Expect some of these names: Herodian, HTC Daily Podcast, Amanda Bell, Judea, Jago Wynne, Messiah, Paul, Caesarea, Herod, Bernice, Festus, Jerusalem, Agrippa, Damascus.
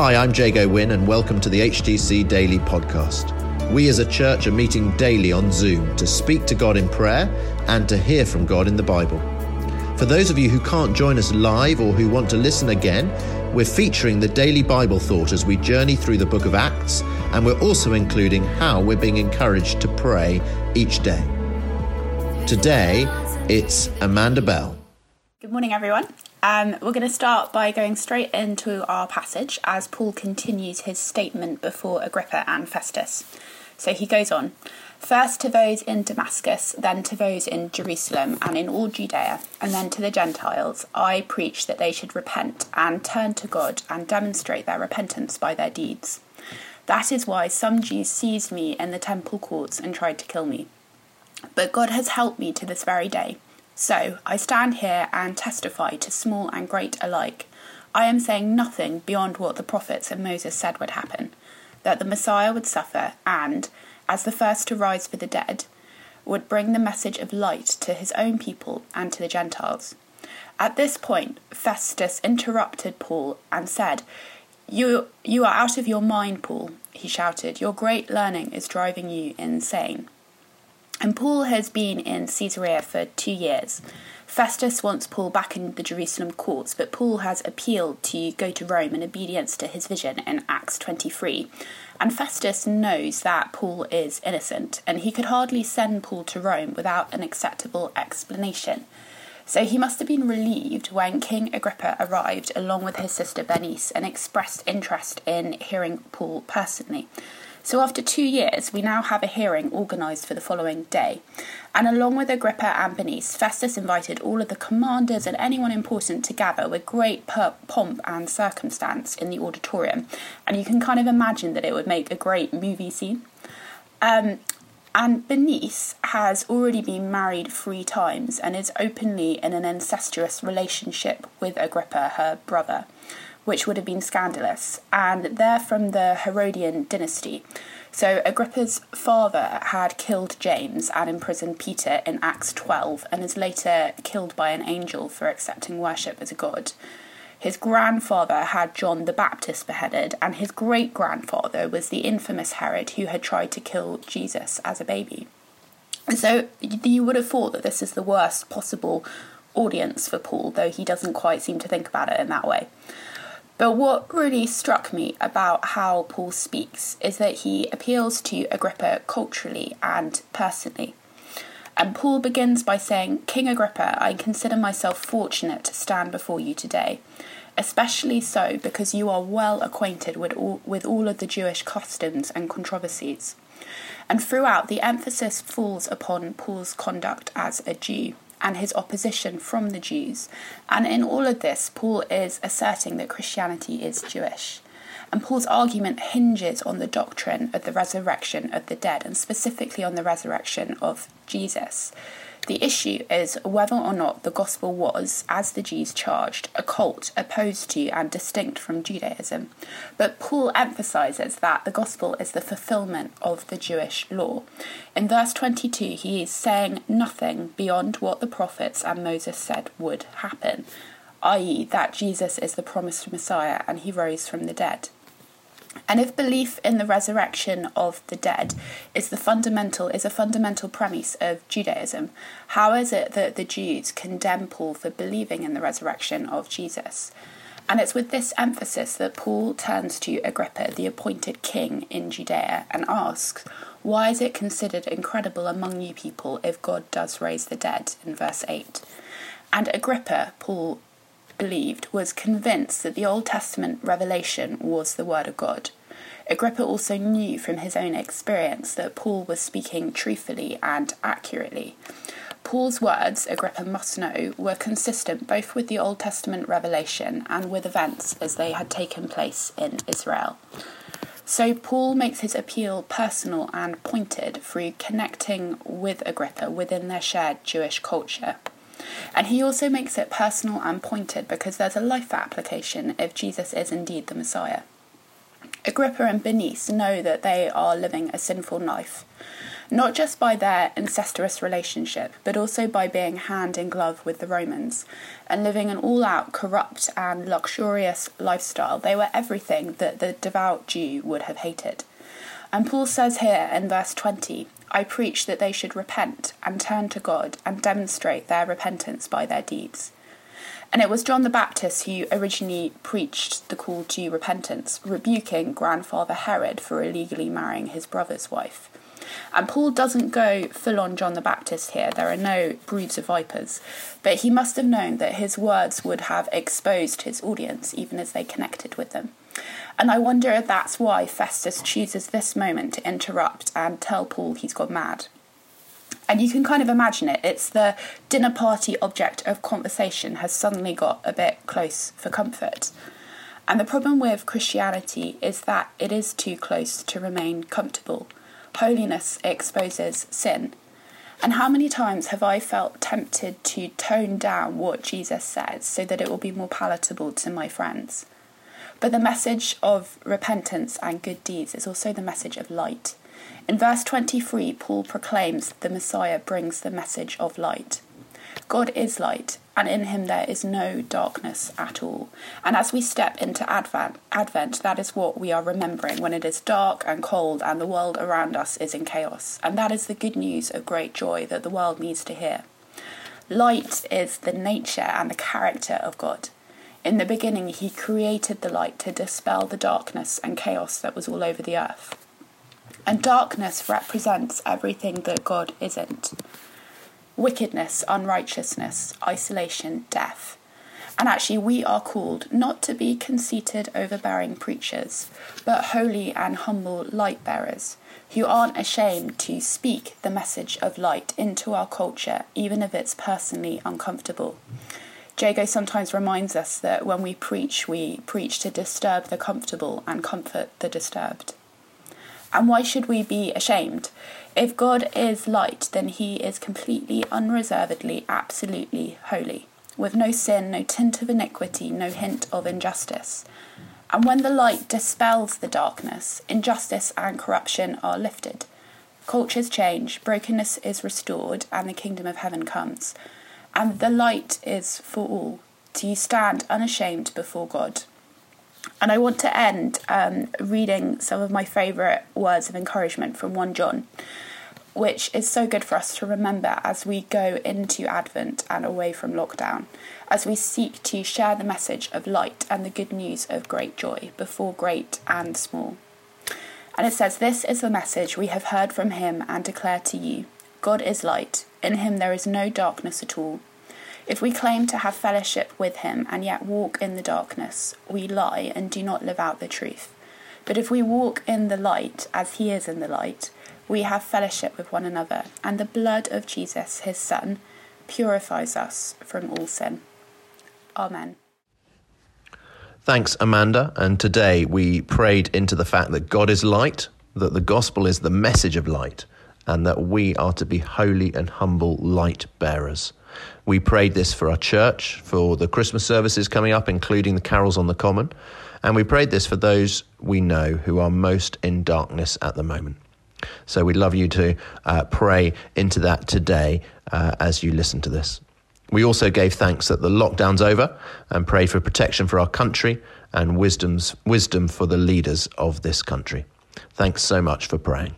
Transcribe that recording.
Hi, I'm Jago Wynne and welcome to the HTC Daily Podcast. We as a church are meeting daily on Zoom to speak to God in prayer and to hear from God in the Bible. For those of you who can't join us live or who want to listen again, we're featuring the Daily Bible Thought as we journey through the book of Acts, and we're also including how we're being encouraged to pray each day. Today, it's Amanda Bell. Good morning, everyone. We're going to start by going straight into our passage as Paul continues his statement before Agrippa and Festus. So he goes on, first to those in Damascus, then to those in Jerusalem and in all Judea, and then to the Gentiles, I preach that they should repent and turn to God and demonstrate their repentance by their deeds. That is why some Jews seized me in the temple courts and tried to kill me. But God has helped me to this very day. So I stand here and testify to small and great alike. I am saying nothing beyond what the prophets and Moses said would happen, that the Messiah would suffer and, as the first to rise for the dead, would bring the message of light to his own people and to the Gentiles. At this point, Festus interrupted Paul and said, You are out of your mind, Paul, he shouted. Your great learning is driving you insane. And Paul has been in Caesarea for 2 years. Festus wants Paul back in the Jerusalem courts, but Paul has appealed to go to Rome in obedience to his vision in Acts 23. And Festus knows that Paul is innocent, and he could hardly send Paul to Rome without an acceptable explanation. So he must have been relieved when King Agrippa arrived along with his sister Bernice and expressed interest in hearing Paul personally. So after 2 years, we now have a hearing organised for the following day. And along with Agrippa and Bernice, Festus invited all of the commanders and anyone important to gather with great pomp and circumstance in the auditorium. And you can kind of imagine that it would make a great movie scene. And Bernice has already been married 3 times and is openly in an incestuous relationship with Agrippa, her brother, which would have been scandalous, and they're from the Herodian dynasty. So Agrippa's father had killed James and imprisoned Peter in Acts 12 and is later killed by an angel for accepting worship as a god. His grandfather had John the Baptist beheaded, and his great-grandfather was the infamous Herod who had tried to kill Jesus as a baby. So you would have thought that this is the worst possible audience for Paul, though he doesn't quite seem to think about it in that way. But what really struck me about how Paul speaks is that he appeals to Agrippa culturally and personally. And Paul begins by saying, King Agrippa, I consider myself fortunate to stand before you today, especially so because you are well acquainted with all of the Jewish customs and controversies. And throughout, the emphasis falls upon Paul's conduct as a Jew and his opposition from the Jews. And in all of this, Paul is asserting that Christianity is Jewish. And Paul's argument hinges on the doctrine of the resurrection of the dead, and specifically on the resurrection of Jesus. The issue is whether or not the gospel was, as the Jews charged, a cult opposed to and distinct from Judaism. But Paul emphasises that the gospel is the fulfilment of the Jewish law. In verse 22, he is saying nothing beyond what the prophets and Moses said would happen, i.e. that Jesus is the promised Messiah and he rose from the dead. And if belief in the resurrection of the dead is a fundamental premise of Judaism, how is it that the Jews condemn Paul for believing in the resurrection of Jesus? And it's with this emphasis that Paul turns to Agrippa, the appointed king in Judea, and asks, why is it considered incredible among you people if God does raise the dead, in verse 8? And Agrippa, Paul believed, was convinced that the Old Testament revelation was the word of God. Agrippa also knew from his own experience that Paul was speaking truthfully and accurately. Paul's words, Agrippa must know, were consistent both with the Old Testament revelation and with events as they had taken place in Israel. So Paul makes his appeal personal and pointed through connecting with Agrippa within their shared Jewish culture. And he also makes it personal and pointed because there's a life application if Jesus is indeed the Messiah. Agrippa and Bernice know that they are living a sinful life, not just by their incestuous relationship, but also by being hand in glove with the Romans and living an all-out corrupt and luxurious lifestyle. They were everything that the devout Jew would have hated. And Paul says here in verse 20, I preach that they should repent and turn to God and demonstrate their repentance by their deeds. And it was John the Baptist who originally preached the call to repentance, rebuking grandfather Herod for illegally marrying his brother's wife. And Paul doesn't go full on John the Baptist here, there are no broods of vipers, but he must have known that his words would have exposed his audience even as they connected with them. And I wonder if that's why Festus chooses this moment to interrupt and tell Paul he's gone mad. And you can kind of imagine it. It's the dinner party object of conversation has suddenly got a bit close for comfort. And the problem with Christianity is that it is too close to remain comfortable. Holiness exposes sin. And how many times have I felt tempted to tone down what Jesus says so that it will be more palatable to my friends? But the message of repentance and good deeds is also the message of light. In verse 23, Paul proclaims the Messiah brings the message of light. God is light, and in him there is no darkness at all. And as we step into Advent, that is what we are remembering when it is dark and cold and the world around us is in chaos. And that is the good news of great joy that the world needs to hear. Light is the nature and the character of God. In the beginning, he created the light to dispel the darkness and chaos that was all over the earth. And darkness represents everything that God isn't. Wickedness, unrighteousness, isolation, death. And actually we are called not to be conceited, overbearing preachers, but holy and humble light bearers who aren't ashamed to speak the message of light into our culture, even if it's personally uncomfortable. Jago sometimes reminds us that when we preach to disturb the comfortable and comfort the disturbed. And why should we be ashamed? If God is light, then he is completely, unreservedly, absolutely holy, with no sin, no tint of iniquity, no hint of injustice. And when the light dispels the darkness, injustice and corruption are lifted. Cultures change, brokenness is restored, and the kingdom of heaven comes. And the light is for all, to stand unashamed before God. And I want to end reading some of my favourite words of encouragement from 1 John, which is so good for us to remember as we go into Advent and away from lockdown, as we seek to share the message of light and the good news of great joy, before great and small. And it says, "This is the message we have heard from him and declare to you. God is light. In him there is no darkness at all. If we claim to have fellowship with him and yet walk in the darkness, we lie and do not live out the truth. But if we walk in the light, as he is in the light, we have fellowship with one another, and the blood of Jesus, his son, purifies us from all sin." Amen. Thanks, Amanda. And today we prayed into the fact that God is light, that the gospel is the message of light, and that we are to be holy and humble light bearers. We prayed this for our church, for the Christmas services coming up, including the carols on the common. And we prayed this for those we know who are most in darkness at the moment. So we'd love you to pray into that today as you listen to this. We also gave thanks that the lockdown's over and prayed for protection for our country and wisdom for the leaders of this country. Thanks so much for praying.